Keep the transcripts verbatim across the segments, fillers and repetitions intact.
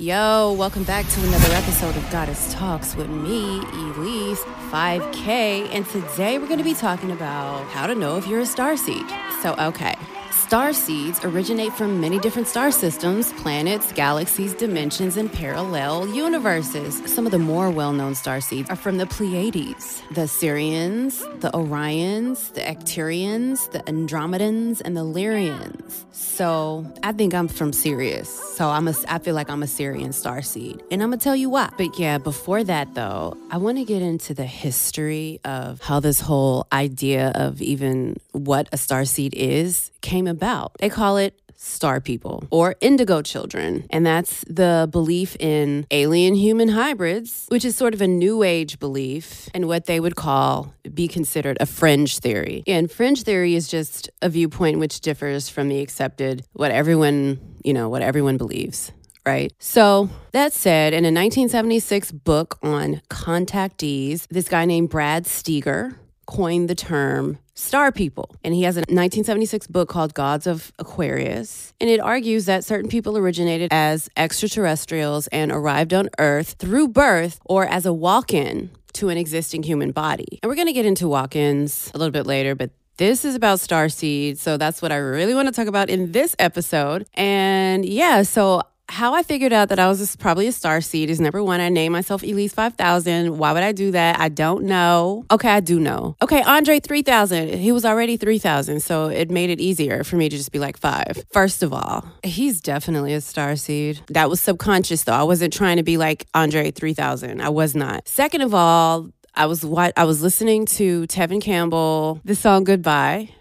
Yo, welcome back to another episode of Goddess Talks with me, Elise five K, and today we're going to be talking about how to know if you're a starseed. So, okay, starseeds originate from many different star systems, planets, galaxies, dimensions, and parallel universes. Some of the more well-known starseeds are from the Pleiades, the Sirians, the Orions, the Ecterians, the Andromedans, and the Lyrians. So I think I'm from Sirius, so I'm a, I feel like I'm a Sirian starseed, and I'm going to tell you why. But yeah, before that though, I want to get into the history of how this whole idea of even what a starseed is came about. They call it star people or indigo children, and that's the belief in alien human hybrids, which is sort of a new age belief and what they would call be considered a fringe theory. And fringe theory is just a viewpoint which differs from the accepted, what everyone, you know, what everyone believes. Right. So that said, in a nineteen seventy-six book on contactees, this guy named Brad Steiger coined the term star people. And he has a nineteen seventy-six book called Gods of Aquarius. And it argues that certain people originated as extraterrestrials and arrived on Earth through birth or as a walk-in to an existing human body. And we're going to get into walk-ins a little bit later, but this is about starseed. So that's what I really want to talk about in this episode. And yeah, so how I figured out that I was probably a starseed is, number one, I named myself Elise five thousand. Why would I do that? I don't know. Okay, I do know. Okay, Andre three thousand. He was already three thousand, so it made it easier for me to just be like five. First of all, he's definitely a starseed. That was subconscious, though. I wasn't trying to be like Andre three thousand. I was not. Second of all, I was what I was listening to Tevin Campbell, the song Goodbye.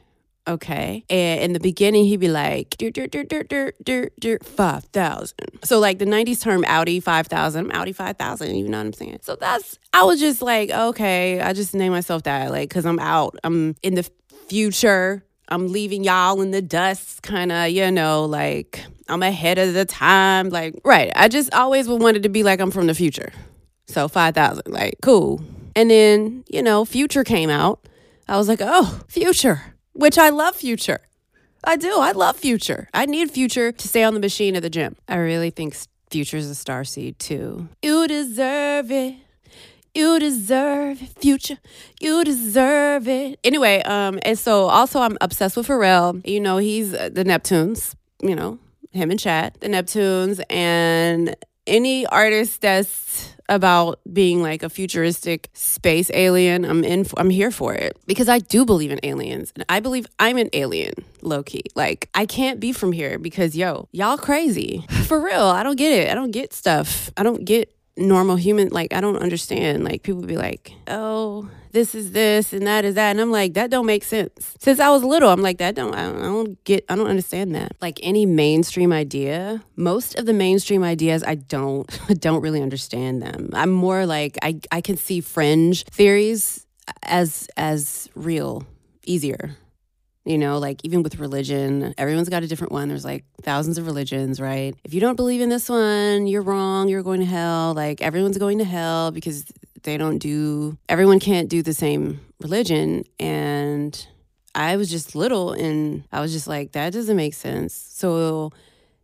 Okay. And in the beginning, he'd be like, five thousand. So like the nineties term, Audi five thousand, Audi five thousand, you know what I'm saying? So that's, I was just like, okay, I just named myself that, like, because I'm out. I'm in the future. I'm leaving y'all in the dust, kind of, you know, like I'm ahead of the time. Like, right. I just always wanted to be like, I'm from the future. So five thousand, like, cool. And then, you know, Future came out. I was like, oh, Future. Which I love Future. I do. I love Future. I need Future to stay on the machine at the gym. I really think Future's a starseed too. You deserve it. You deserve it, Future. You deserve it. Anyway, um, and so also I'm obsessed with Pharrell. You know, he's the Neptunes. You know, him and Chad, the Neptunes, and any artist that's about being like a futuristic space alien, I'm in. I'm here for it because I do believe in aliens, and I believe I'm an alien, low key. Like I can't be from here because yo, y'all crazy for real. I don't get it. I don't get stuff. I don't get normal human. Like I don't understand. Like people be like, oh, this is this and that is that, and I'm like, that don't make sense. Since I was little, I'm like, that don't. I don't, I don't get. I don't understand that. Like any mainstream idea, most of the mainstream ideas, I don't. don't really understand them. I'm more like I. I can see fringe theories as as real, easier. You know, like even with religion, everyone's got a different one. There's like thousands of religions, right? If you don't believe in this one, you're wrong. You're going to hell. Like everyone's going to hell because they don't do, everyone can't do the same religion. And I was just little and I was just like, that doesn't make sense. So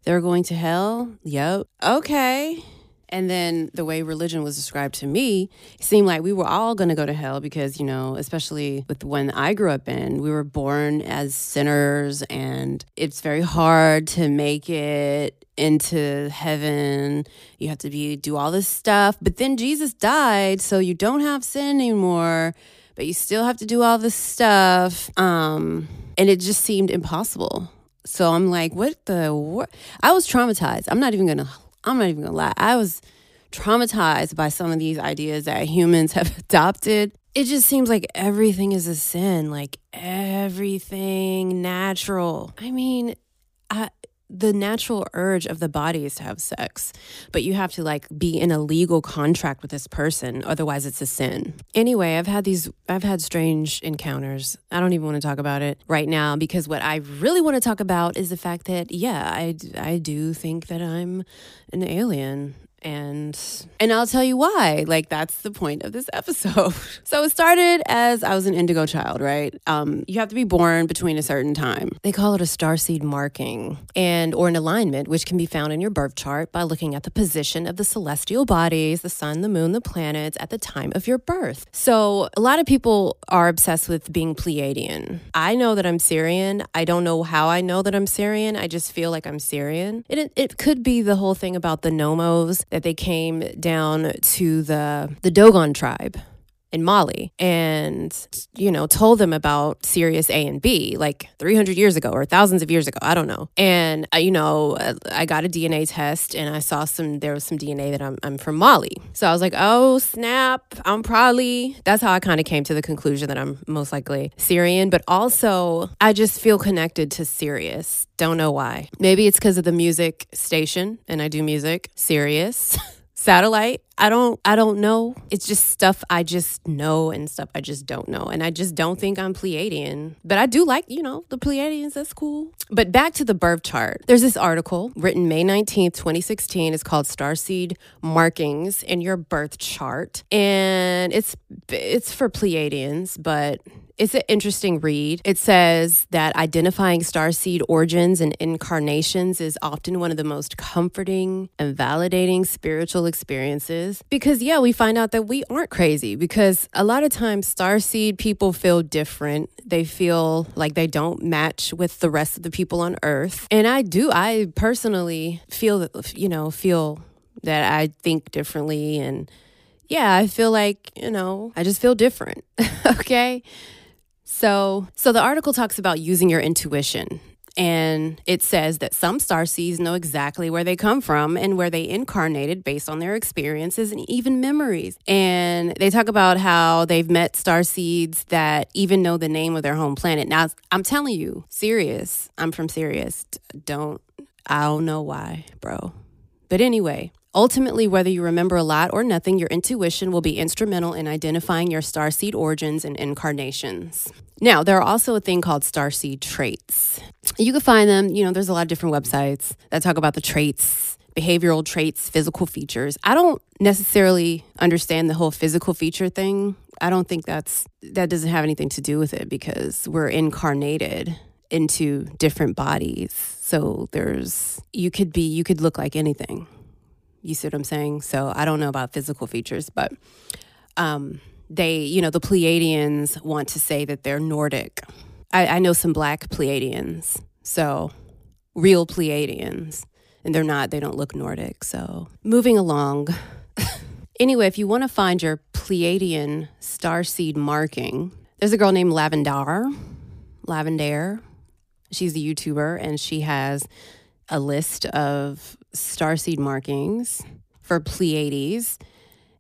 they're going to hell? Yep. Okay. And then the way religion was described to me, it seemed like we were all going to go to hell because, you know, especially with when I grew up in, we were born as sinners and it's very hard to make it into heaven. You have to be do all this stuff. But then Jesus died, so you don't have sin anymore, but you still have to do all this stuff. Um, and it just seemed impossible. So I'm like, what the what? I was traumatized. I'm not even going to I'm not even going to lie. I was traumatized by some of these ideas that humans have adopted. It just seems like everything is a sin, like everything natural. I mean, I, the natural urge of the body is to have sex, but you have to like be in a legal contract with this person. Otherwise, it's a sin. Anyway, I've had these, I've had strange encounters. I don't even want to talk about it right now because what I really want to talk about is the fact that, yeah, I, I do think that I'm an alien and and I'll tell you why. Like, that's the point of this episode. So it started as I was an indigo child, right? Um, you have to be born between a certain time. They call it a starseed marking and or an alignment, which can be found in your birth chart by looking at the position of the celestial bodies, the sun, the moon, the planets at the time of your birth. So a lot of people are obsessed with being Pleiadian. I know that I'm Syrian. I don't know how I know that I'm Syrian. I just feel like I'm Syrian. It it could be the whole thing about the Nomos, that they came down to the the Dogon tribe in Mali and, you know, told them about Sirius A and B like three hundred years ago or thousands of years ago. I don't know. And, uh, you know, I got a D N A test and I saw some, there was some D N A that I'm, I'm from Mali. So I was like, oh, snap, I'm probably, that's how I kind of came to the conclusion that I'm most likely Syrian. But also I just feel connected to Sirius. Don't know why. Maybe it's because of the music station, and I do music, Sirius. Satellite. I don't I don't know. It's just stuff I just know and stuff I just don't know. And I just don't think I'm Pleiadian. But I do like, you know, the Pleiadians. That's cool. But back to the birth chart. There's this article written May nineteenth, twenty sixteen. It's called Starseed Markings in Your Birth Chart. And it's it's for Pleiadians, but it's an interesting read. It says that identifying starseed origins and incarnations is often one of the most comforting and validating spiritual experiences. Because, yeah, we find out that we aren't crazy, because a lot of times starseed people feel different. They feel like they don't match with the rest of the people on Earth. And I do. I personally feel that, you know, feel that I think differently. And yeah, I feel like, you know, I just feel different. Okay. So, so the article talks about using your intuition, and it says that some starseeds know exactly where they come from and where they incarnated based on their experiences and even memories. And they talk about how they've met starseeds that even know the name of their home planet. Now, I'm telling you, Sirius, I'm from Sirius. Don't, I don't know why, bro. But anyway, ultimately, whether you remember a lot or nothing, your intuition will be instrumental in identifying your starseed origins and incarnations. Now, there are also a thing called starseed traits. You can find them, you know, there's a lot of different websites that talk about the traits, behavioral traits, physical features. I don't necessarily understand the whole physical feature thing. I don't think that's, that doesn't have anything to do with it, because we're incarnated into different bodies. So there's, you could be, you could look like anything. You see what I'm saying? So I don't know about physical features, but um, they, you know, the Pleiadians want to say that they're Nordic. I, I know some black Pleiadians, so real Pleiadians, and they're not, they don't look Nordic. So moving along. Anyway, if you want to find your Pleiadian starseed marking, there's a girl named Lavendar, Lavendar. She's a YouTuber, and she has a list of starseed markings for Pleiades,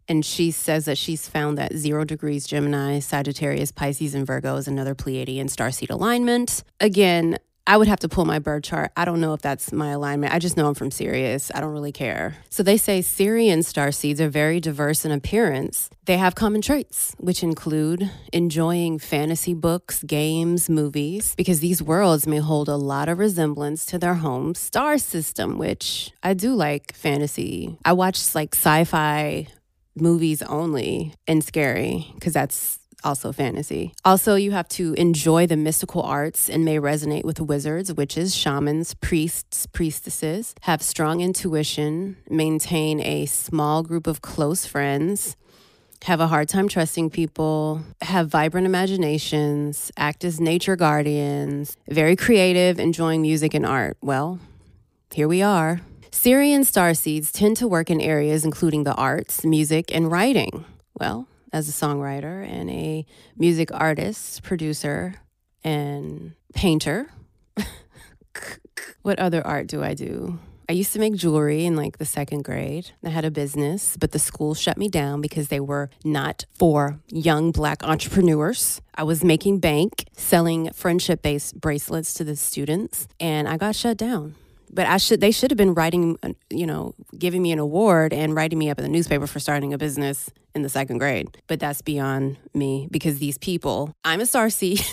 and she says that she's found that zero degrees Gemini, Sagittarius, Pisces, and Virgo is another Pleiadian starseed alignment. Again, I would have to pull my birth chart. I don't know if that's my alignment. I just know I'm from Sirius. I don't really care. So they say Syrian starseeds are very diverse in appearance. They have common traits, which include enjoying fantasy books, games, movies, because these worlds may hold a lot of resemblance to their home star system, which I do like fantasy. I watch like sci-fi movies only, and scary, because that's also fantasy. Also, you have to enjoy the mystical arts and may resonate with wizards, witches, shamans, priests, priestesses, have strong intuition, maintain a small group of close friends, have a hard time trusting people, have vibrant imaginations, act as nature guardians, very creative, enjoying music and art. Well, here we are. Syrian starseeds tend to work in areas including the arts, music, and writing. Well, as a songwriter and a music artist, producer, and painter. What other art do I do? I used to make jewelry in like the second grade. I had a business, but the school shut me down because they were not for young black entrepreneurs. I was making bank, selling friendship-based bracelets to the students, and I got shut down. But I should, they should have been writing, you know, giving me an award and writing me up in the newspaper for starting a business in the second grade. But that's beyond me, because these people, I'm a starseed,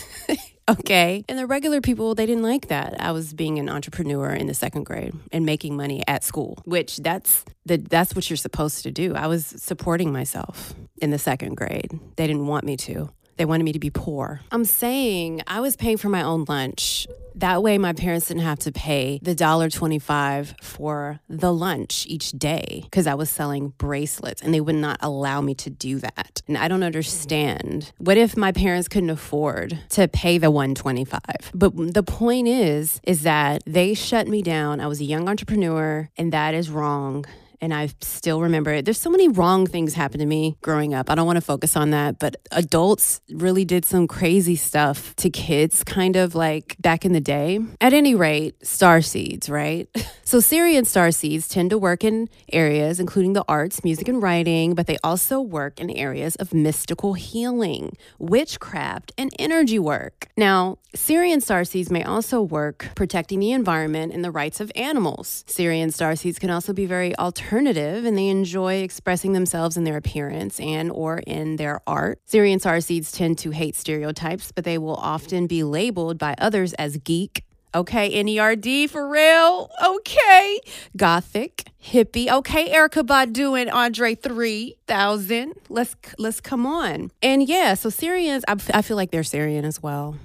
Okay. And the regular people, they didn't like that. I was being an entrepreneur in the second grade and making money at school, which that's the, that's what you're supposed to do. I was supporting myself in the second grade. They didn't want me to. They wanted me to be poor. I'm saying I was paying for my own lunch. That way my parents didn't have to pay the one dollar and twenty-five cents for the lunch each day because I was selling bracelets and they would not allow me to do that. And I don't understand. What if my parents couldn't afford to pay the one dollar and twenty-five cents? But the point is, is that they shut me down. I was a young entrepreneur and that is wrong. And I still remember it. There's so many wrong things happened to me growing up. I don't want to focus on that, but adults really did some crazy stuff to kids, kind of like back in the day. At any rate, starseeds, right? So Syrian starseeds tend to work in areas including the arts, music, and writing, but they also work in areas of mystical healing, witchcraft, and energy work. Now, Syrian starseeds may also work protecting the environment and the rights of animals. Syrian starseeds can also be very alternative. Alternative, and they enjoy expressing themselves in their appearance and or in their art. Syrian starseeds tend to hate stereotypes, but they will often be labeled by others as geek. Okay, N E R D for real. Okay. Gothic, hippie. Okay, Erykah Badu and Andre three thousand. Let's let's come on. And yeah, so Syrians, I, I feel like they're Syrian as well.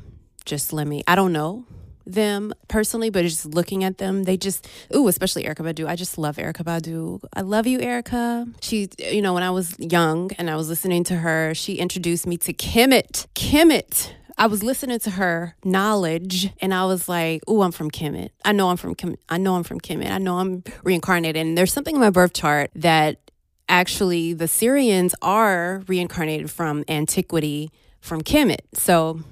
Just let me, I don't know them personally, but just looking at them, they just, ooh, especially Erykah Badu. I just love Erykah Badu. I love you, Erykah. She, you know, when I was young and I was listening to her, she introduced me to Kemet. Kemet. I was listening to her knowledge and I was like, ooh, I'm from Kemet. I know I'm from Kemet. I know I'm from Kemet. I know I'm reincarnated. And there's something in my birth chart that actually the Syrians are reincarnated from antiquity from Kemet. So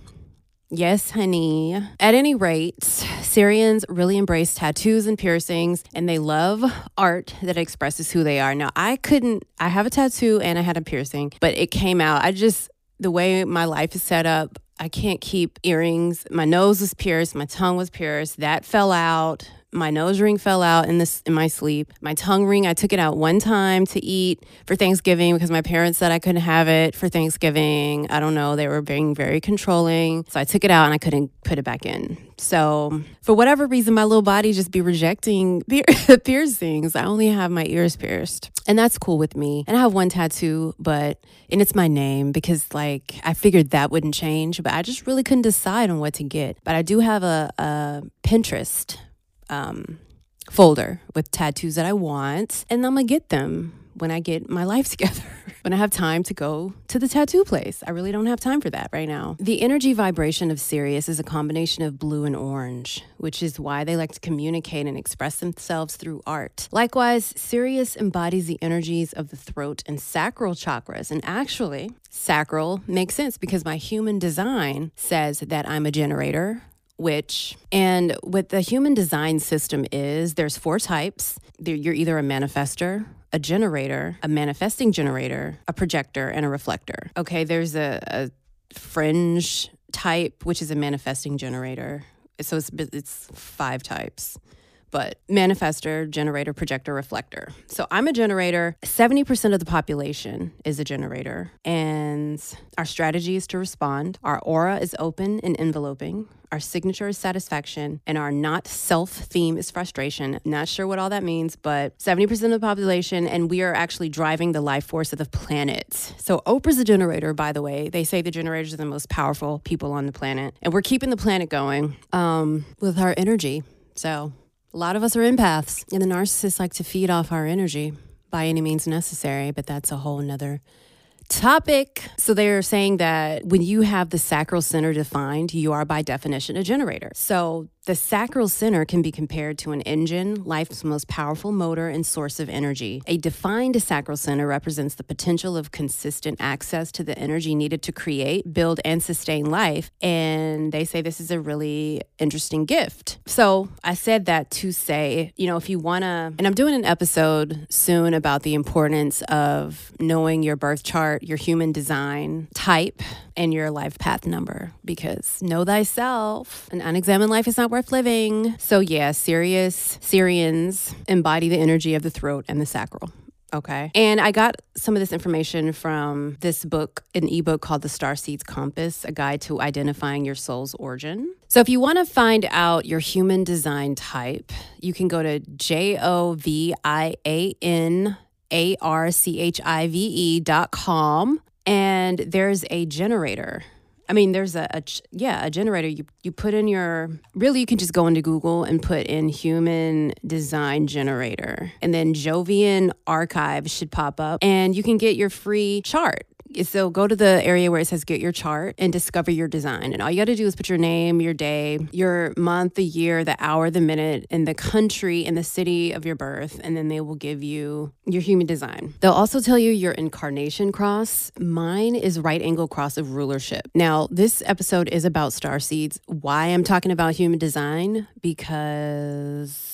yes, honey. At any rate, Syrians really embrace tattoos and piercings, and they love art that expresses who they are. Now, I couldn't, I have a tattoo and I had a piercing, but it came out. I just, the way my life is set up, I can't keep earrings. My nose was pierced. My tongue was pierced. That fell out. My nose ring fell out in this in my sleep. My tongue ring, I took it out one time to eat for Thanksgiving because my parents said I couldn't have it for Thanksgiving. I don't know. They were being very controlling. So I took it out and I couldn't put it back in. So for whatever reason, my little body just be rejecting pier- piercings. I only have my ears pierced. And that's cool with me. And I have one tattoo, but, and it's my name because like I figured that wouldn't change, but I just really couldn't decide on what to get. But I do have a, a Pinterest Um, folder with tattoos that I want, and I'm gonna get them when I get my life together, when I have time to go to the tattoo place. I really don't have time for that right now. The energy vibration of Sirius is a combination of blue and orange, which is why they like to communicate and express themselves through art. Likewise, Sirius embodies the energies of the throat and sacral chakras, and actually, sacral makes sense because my human design says that I'm a generator, which, and what the human design system is, there's four types. You're either a manifester, a generator, a manifesting generator, a projector, and a reflector. Okay, there's a, a fringe type, which is a manifesting generator. So it's it's five types. But manifester, generator, projector, reflector. So I'm a generator. seventy percent of the population is a generator. And our strategy is to respond. Our aura is open and enveloping. Our signature is satisfaction. And our not self-theme is frustration. Not sure what all that means, but seventy percent of the population, and we are actually driving the life force of the planet. So Oprah's a generator, by the way. They say the generators are the most powerful people on the planet. And we're keeping the planet going um, with our energy. So a lot of us are empaths, and the narcissists like to feed off our energy by any means necessary, but that's a whole nother topic. So they're saying that when you have the sacral center defined, you are by definition a generator. So the sacral center can be compared to an engine, life's most powerful motor and source of energy. A defined sacral center represents the potential of consistent access to the energy needed to create, build, and sustain life. And they say this is a really interesting gift. So I said that to say, you know, if you want to, and I'm doing an episode soon about the importance of knowing your birth chart, your human design type, and your life path number, because know thyself. An unexamined life is not worth living. So yeah, Sirius, Syrians embody the energy of the throat and the sacral. Okay. And I got some of this information from this book, an ebook called The Starseed's Compass, A Guide to Identifying Your Soul's Origin. So if you want to find out your human design type, you can go to J O V I A N A R C H I V E dot com. And there's a generator. I mean, there's a, a yeah, a generator. You you put in your, really you can just go into Google and put in human design generator. And then Jovian Archive should pop up. And you can get your free chart. So go to the area where it says get your chart and discover your design. And all you got to do is put your name, your day, your month, the year, the hour, the minute, and the country and the city of your birth. And then they will give you your human design. They'll also tell you your incarnation cross. Mine is right angle cross of rulership. Now, this episode is about star seeds. Why I'm talking about human design? Because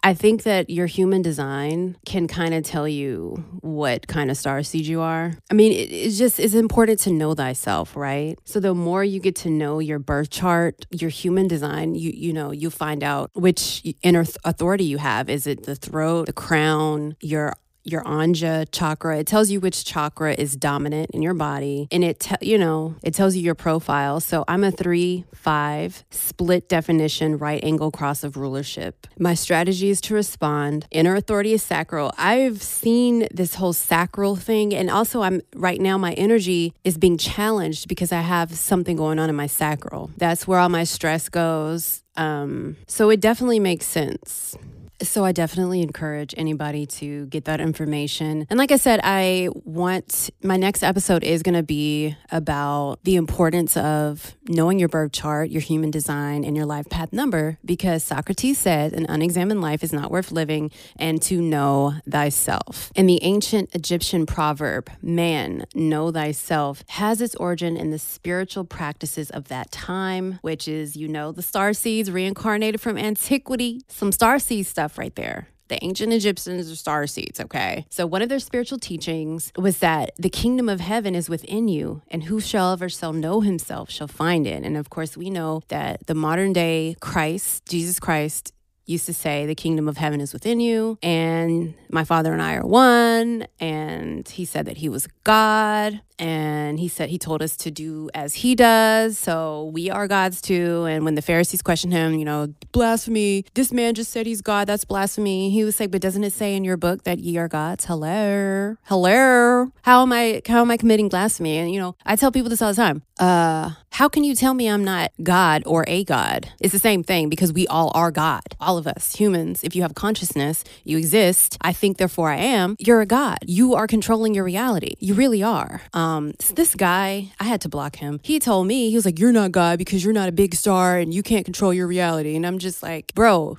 I think that your human design can kind of tell you what kind of starseed you are. I mean, it, it just is important to know thyself, right? So the more you get to know your birth chart, your human design, you you know, you find out which inner th- authority you have. Is it the throat, the crown, your your Anja chakra? It tells you which chakra is dominant in your body. And it, te- you know, it tells you your profile. So I'm a three, five, split definition, right angle cross of rulership. My strategy is to respond. Inner authority is sacral. I've seen this whole sacral thing. And also I'm right now, my energy is being challenged because I have something going on in my sacral. That's where all my stress goes. Um, so it definitely makes sense. So I definitely encourage anybody to get that information. And like I said, I want, my next episode is going to be about the importance of knowing your birth chart, your human design, and your life path number, because Socrates said an unexamined life is not worth living, and to know thyself. And the ancient Egyptian proverb, man, know thyself, has its origin in the spiritual practices of that time, which is, you know, the star seeds reincarnated from antiquity, some star seed stuff right there. The ancient Egyptians are starseeds, okay? So one of their spiritual teachings was that the kingdom of heaven is within you, and whosoever shall know himself shall find it. And of course, we know that the modern day Christ, Jesus Christ, used to say the kingdom of heaven is within you, and my Father and I are one, and he said that he was God, and he said he told us to do as he does, so we are gods too. And when the Pharisees questioned him, you know, blasphemy, this man just said he's God, that's blasphemy, he was like, but doesn't it say in your book that ye are gods? Hello? Hello? How am I, how am I committing blasphemy? And you know, I tell people this all the time, uh, how can you tell me I'm not God or a God? It's the same thing, because we all are God. All of us humans, if you have consciousness, you exist. I think, therefore I am. You're a god. You are controlling your reality. You really are. Um, so this guy, I had to block him. He told me, he was like, you're not God because you're not a big star and you can't control your reality. And I'm just like, bro.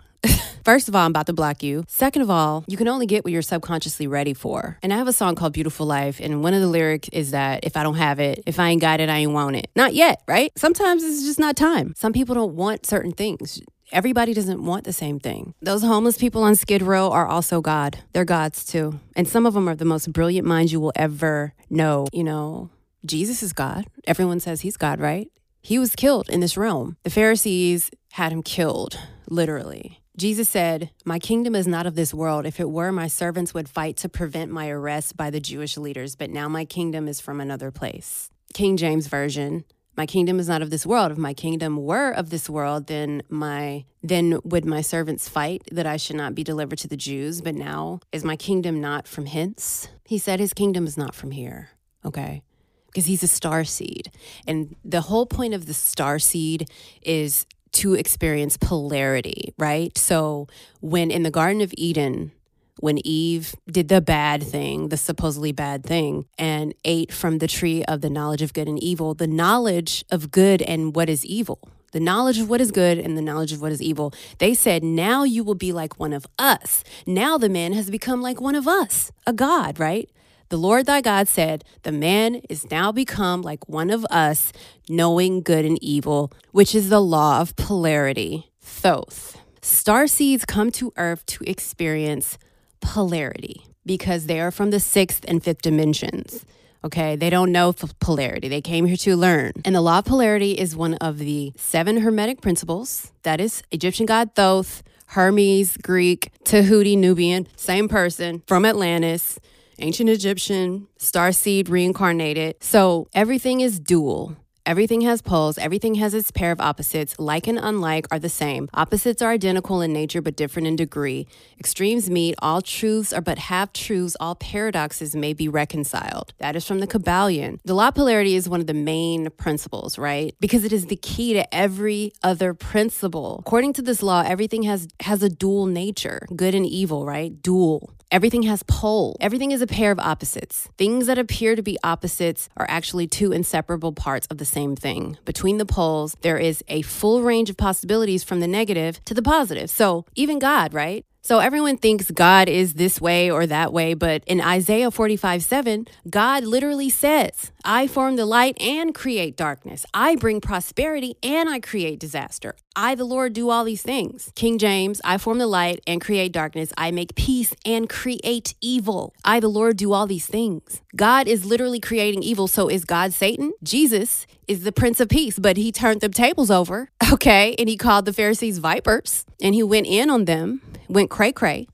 First of all, I'm about to block you. Second of all, you can only get what you're subconsciously ready for. And I have a song called Beautiful Life. And one of the lyrics is that if I don't have it, if I ain't got it, I ain't want it. Not yet, right? Sometimes it's just not time. Some people don't want certain things. Everybody doesn't want the same thing. Those homeless people on Skid Row are also God. They're gods too. And some of them are the most brilliant minds you will ever know. You know, Jesus is God. Everyone says he's God, right? He was killed in this realm. The Pharisees had him killed, literally. Jesus said, my kingdom is not of this world. If it were, my servants would fight to prevent my arrest by the Jewish leaders. But now my kingdom is from another place. King James Version. My kingdom is not of this world. If my kingdom were of this world, then my then would my servants fight that I should not be delivered to the Jews. But now is my kingdom not from hence? He said his kingdom is not from here, okay? Because he's a starseed. And the whole point of the starseed is to experience polarity, right? So when in the Garden of Eden, when Eve did the bad thing, the supposedly bad thing, and ate from the tree of the knowledge of good and evil, the knowledge of good and what is evil, the knowledge of what is good and the knowledge of what is evil, they said, now you will be like one of us. Now the man has become like one of us, a god, right? The Lord thy God said, the man is now become like one of us, knowing good and evil, which is the law of polarity, Thoth. Starseeds come to earth to experience polarity because they are from the sixth and fifth dimensions. Okay, they don't know polarity. They came here to learn. And the law of polarity is one of the seven Hermetic principles. That is Egyptian god Thoth, Hermes, Greek, Tehuti, Nubian, same person, from Atlantis, ancient Egyptian, starseed reincarnated. So everything is dual. Everything has poles. Everything has its pair of opposites. Like and unlike are the same. Opposites are identical in nature but different in degree. Extremes meet. All truths are but half-truths. All paradoxes may be reconciled. That is from the Kabbalion. The law of polarity is one of the main principles, right? Because it is the key to every other principle. According to this law, everything has, has a dual nature. Good and evil, right? Dual. Everything has pole. Everything is a pair of opposites. Things that appear to be opposites are actually two inseparable parts of the same thing. Between the poles, there is a full range of possibilities from the negative to the positive. So even God, right? So everyone thinks God is this way or that way, but in Isaiah forty-five seven, God literally says, I form the light and create darkness. I bring prosperity and I create disaster. I, the Lord, do all these things. King James, I form the light and create darkness. I make peace and create evil. I, the Lord, do all these things. God is literally creating evil. So is God Satan? Jesus is the Prince of Peace, but he turned the tables over, okay? And he called the Pharisees vipers, and he went in on them, went cray-cray.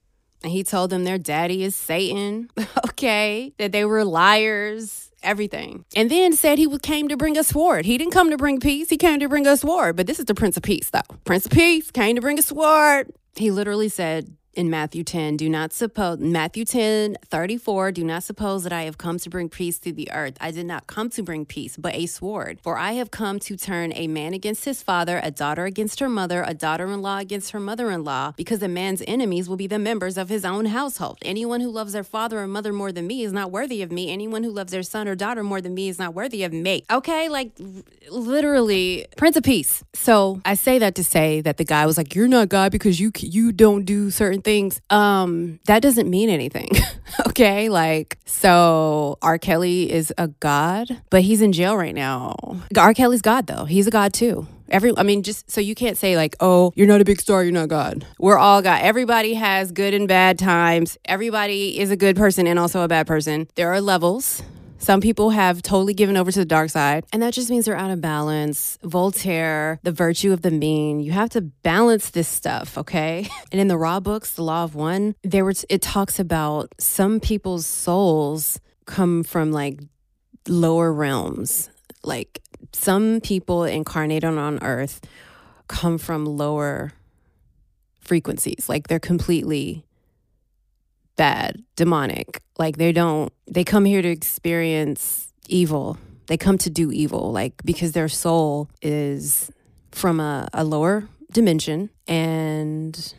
And he told them their daddy is Satan, okay? That they were liars, everything. And then said he came to bring us sword. He didn't come to bring peace. He came to bring us sword. But this is the Prince of Peace, though. Prince of Peace came to bring a sword. He literally said, in Matthew ten, do not suppose, Matthew ten, thirty-four, do not suppose that I have come to bring peace to the earth. I did not come to bring peace, but a sword. For I have come to turn a man against his father, a daughter against her mother, a daughter-in-law against her mother-in-law, because a man's enemies will be the members of his own household. Anyone who loves their father or mother more than me is not worthy of me. Anyone who loves their son or daughter more than me is not worthy of me. Okay, like literally, Prince of Peace. So I say that to say that the guy was like, you're not God because you you don't do certain things. Um, that doesn't mean anything. Okay. Like, so R. Kelly is a god, but he's in jail right now. R. Kelly's God though. He's a god too. Every, I mean, just so you can't say like, oh, you're not a big star, you're not God. We're all God. Everybody has good and bad times. Everybody is a good person and also a bad person. There are levels. Some people have totally given over to the dark side, and that just means they're out of balance. Voltaire, the virtue of the mean. You have to balance this stuff, okay? And in the raw books, The Law of One, there was, it talks about some people's souls come from like lower realms. Like some people incarnated on earth come from lower frequencies. Like they're completely bad, demonic. Like they don't, they come here to experience evil. They come to do evil, like because their soul is from a, a lower dimension, and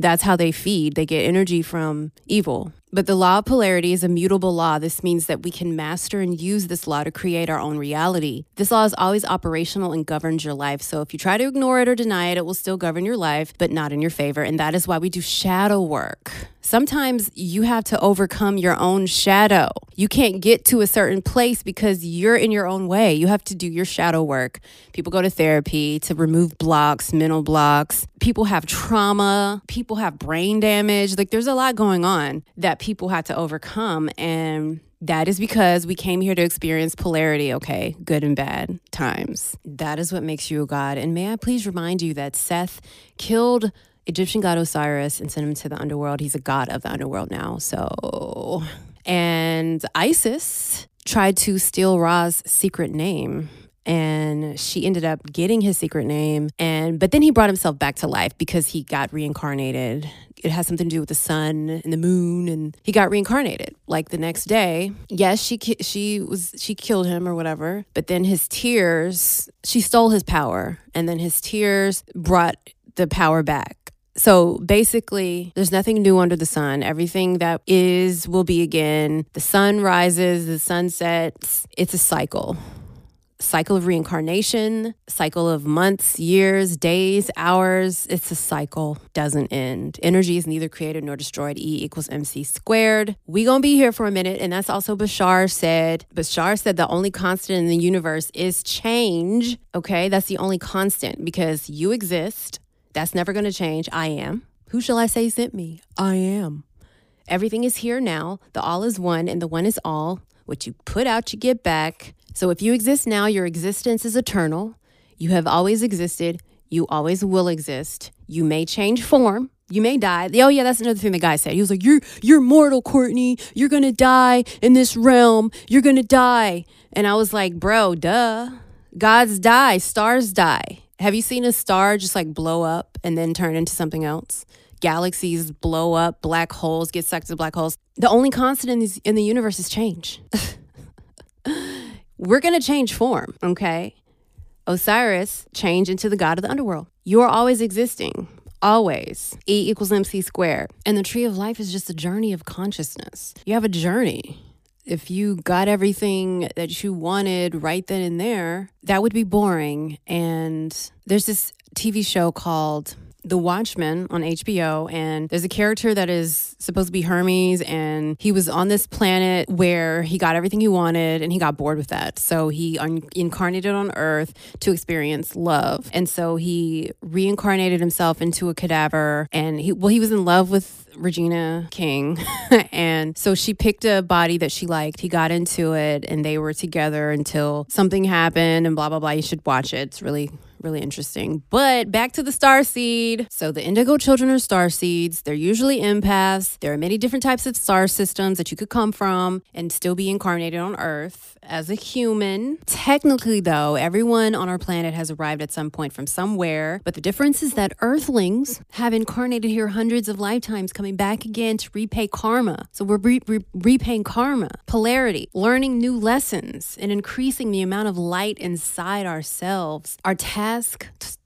that's how they feed. They get energy from evil. But the law of polarity is a mutable law. This means that we can master and use this law to create our own reality. This law is always operational and governs your life. So if you try to ignore it or deny it, it will still govern your life, but not in your favor. And that is why we do shadow work. Sometimes you have to overcome your own shadow. You can't get to a certain place because you're in your own way. You have to do your shadow work. People go to therapy to remove blocks, mental blocks. People have trauma. People have brain damage. Like there's a lot going on that people had to overcome, and that is because we came here to experience polarity, okay? Good and bad times. That is what makes you a god. And may I please remind you that Seth killed Egyptian god Osiris and sent him to the underworld. He's a god of the underworld now, so... And Isis tried to steal Ra's secret name, and she ended up getting his secret name, and but then he brought himself back to life because he got reincarnated. It has something to do with the sun and the moon, and he got reincarnated like the next day. Yes, she she was she killed him or whatever, but then his tears, she stole his power, and then his tears brought the power back. So basically, there's nothing new under the sun. Everything that is will be again. The sun rises, the sun sets. It's a cycle. Cycle of reincarnation, cycle of months, years, days, hours. It's a cycle. Doesn't end. Energy is neither created nor destroyed. E equals M C squared. We gonna be here for a minute, and that's also Bashar said. Bashar said the only constant in the universe is change. Okay, that's the only constant because you exist. That's never gonna change. I am. Who shall I say sent me? I am. Everything is here now. The all is one, and the one is all. What you put out, you get back. So if you exist now, your existence is eternal. You have always existed. You always will exist. You may change form. You may die. Oh, yeah, that's another thing the guy said. He was like, you're, you're mortal, Courtney. You're going to die in this realm. You're going to die. And I was like, bro, duh. Gods die. Stars die. Have you seen a star just like blow up and then turn into something else? Galaxies blow up. Black holes get sucked into black holes. The only constant in the universe is change. We're going to change form, okay? Osiris changed into the god of the underworld. You are always existing. Always. E equals M C squared. And the tree of life is just a journey of consciousness. You have a journey. If you got everything that you wanted right then and there, that would be boring. And there's this T V show called The Watchmen on H B O, and there's a character that is supposed to be Hermes, and he was on this planet where he got everything he wanted and he got bored with that. So he un- incarnated on Earth to experience love. And so he reincarnated himself into a cadaver, and he well he was in love with Regina King. And so she picked a body that she liked. He got into it and they were together until something happened and blah blah blah. You should watch it. It's really Really interesting. But back to the starseed. So the indigo children are starseeds. They're usually empaths. There are many different types of star systems that you could come from and still be incarnated on Earth as a human. Technically, though, everyone on our planet has arrived at some point from somewhere. But the difference is that Earthlings have incarnated here hundreds of lifetimes, coming back again to repay karma. So we're re- re- repaying karma, polarity, learning new lessons, and increasing the amount of light inside ourselves. Our task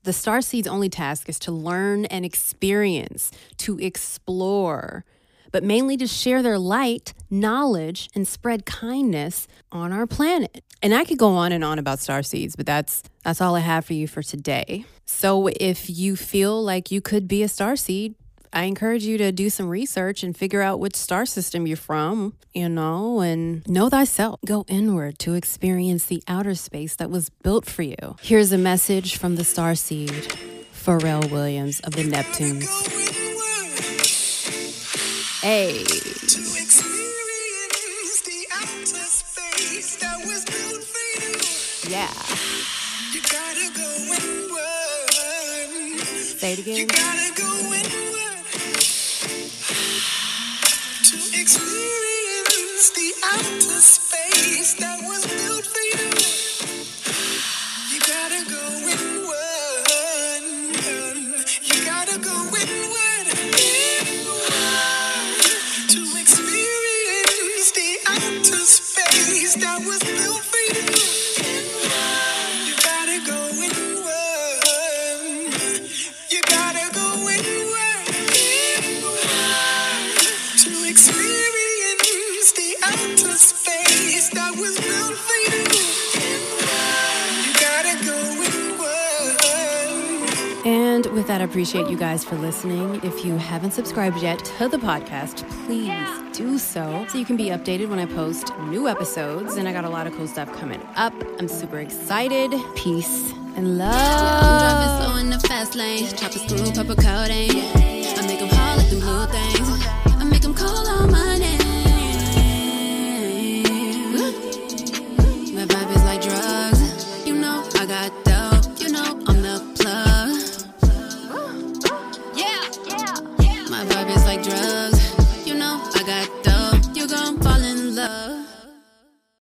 The starseed's only task is to learn and experience, to explore, but mainly to share their light, knowledge, and spread kindness on our planet. And I could go on and on about starseeds, but that's that's all I have for you for today. So if you feel like you could be a starseed, I encourage you to do some research and figure out which star system you're from, you know, and know thyself. Go inward to experience the outer space that was built for you. Here's a message from the starseed, Pharrell Williams of the Neptunes. Hey. To experience the outer space that was built for you. Yeah. You gotta go inward. Say it again. You gotta go inward. Experience the outer space that was built for you. You gotta go inward. You gotta go inward, inward. To experience the outer space that was built for you. You gotta go inward. You gotta go inward, inward. To experience space that was built for you. You gotta go inward. And with that, I appreciate you guys for listening. If you haven't subscribed yet to the podcast, please yeah. do so so you can be updated when I post new episodes. And I got a lot of cool stuff coming up. I'm super excited. Peace and love. I'm driving slow in the fast lane. Chop a screw, pop a codeine. I make them holler through little things. I make them call on my name. My vibe is like drugs, you know I got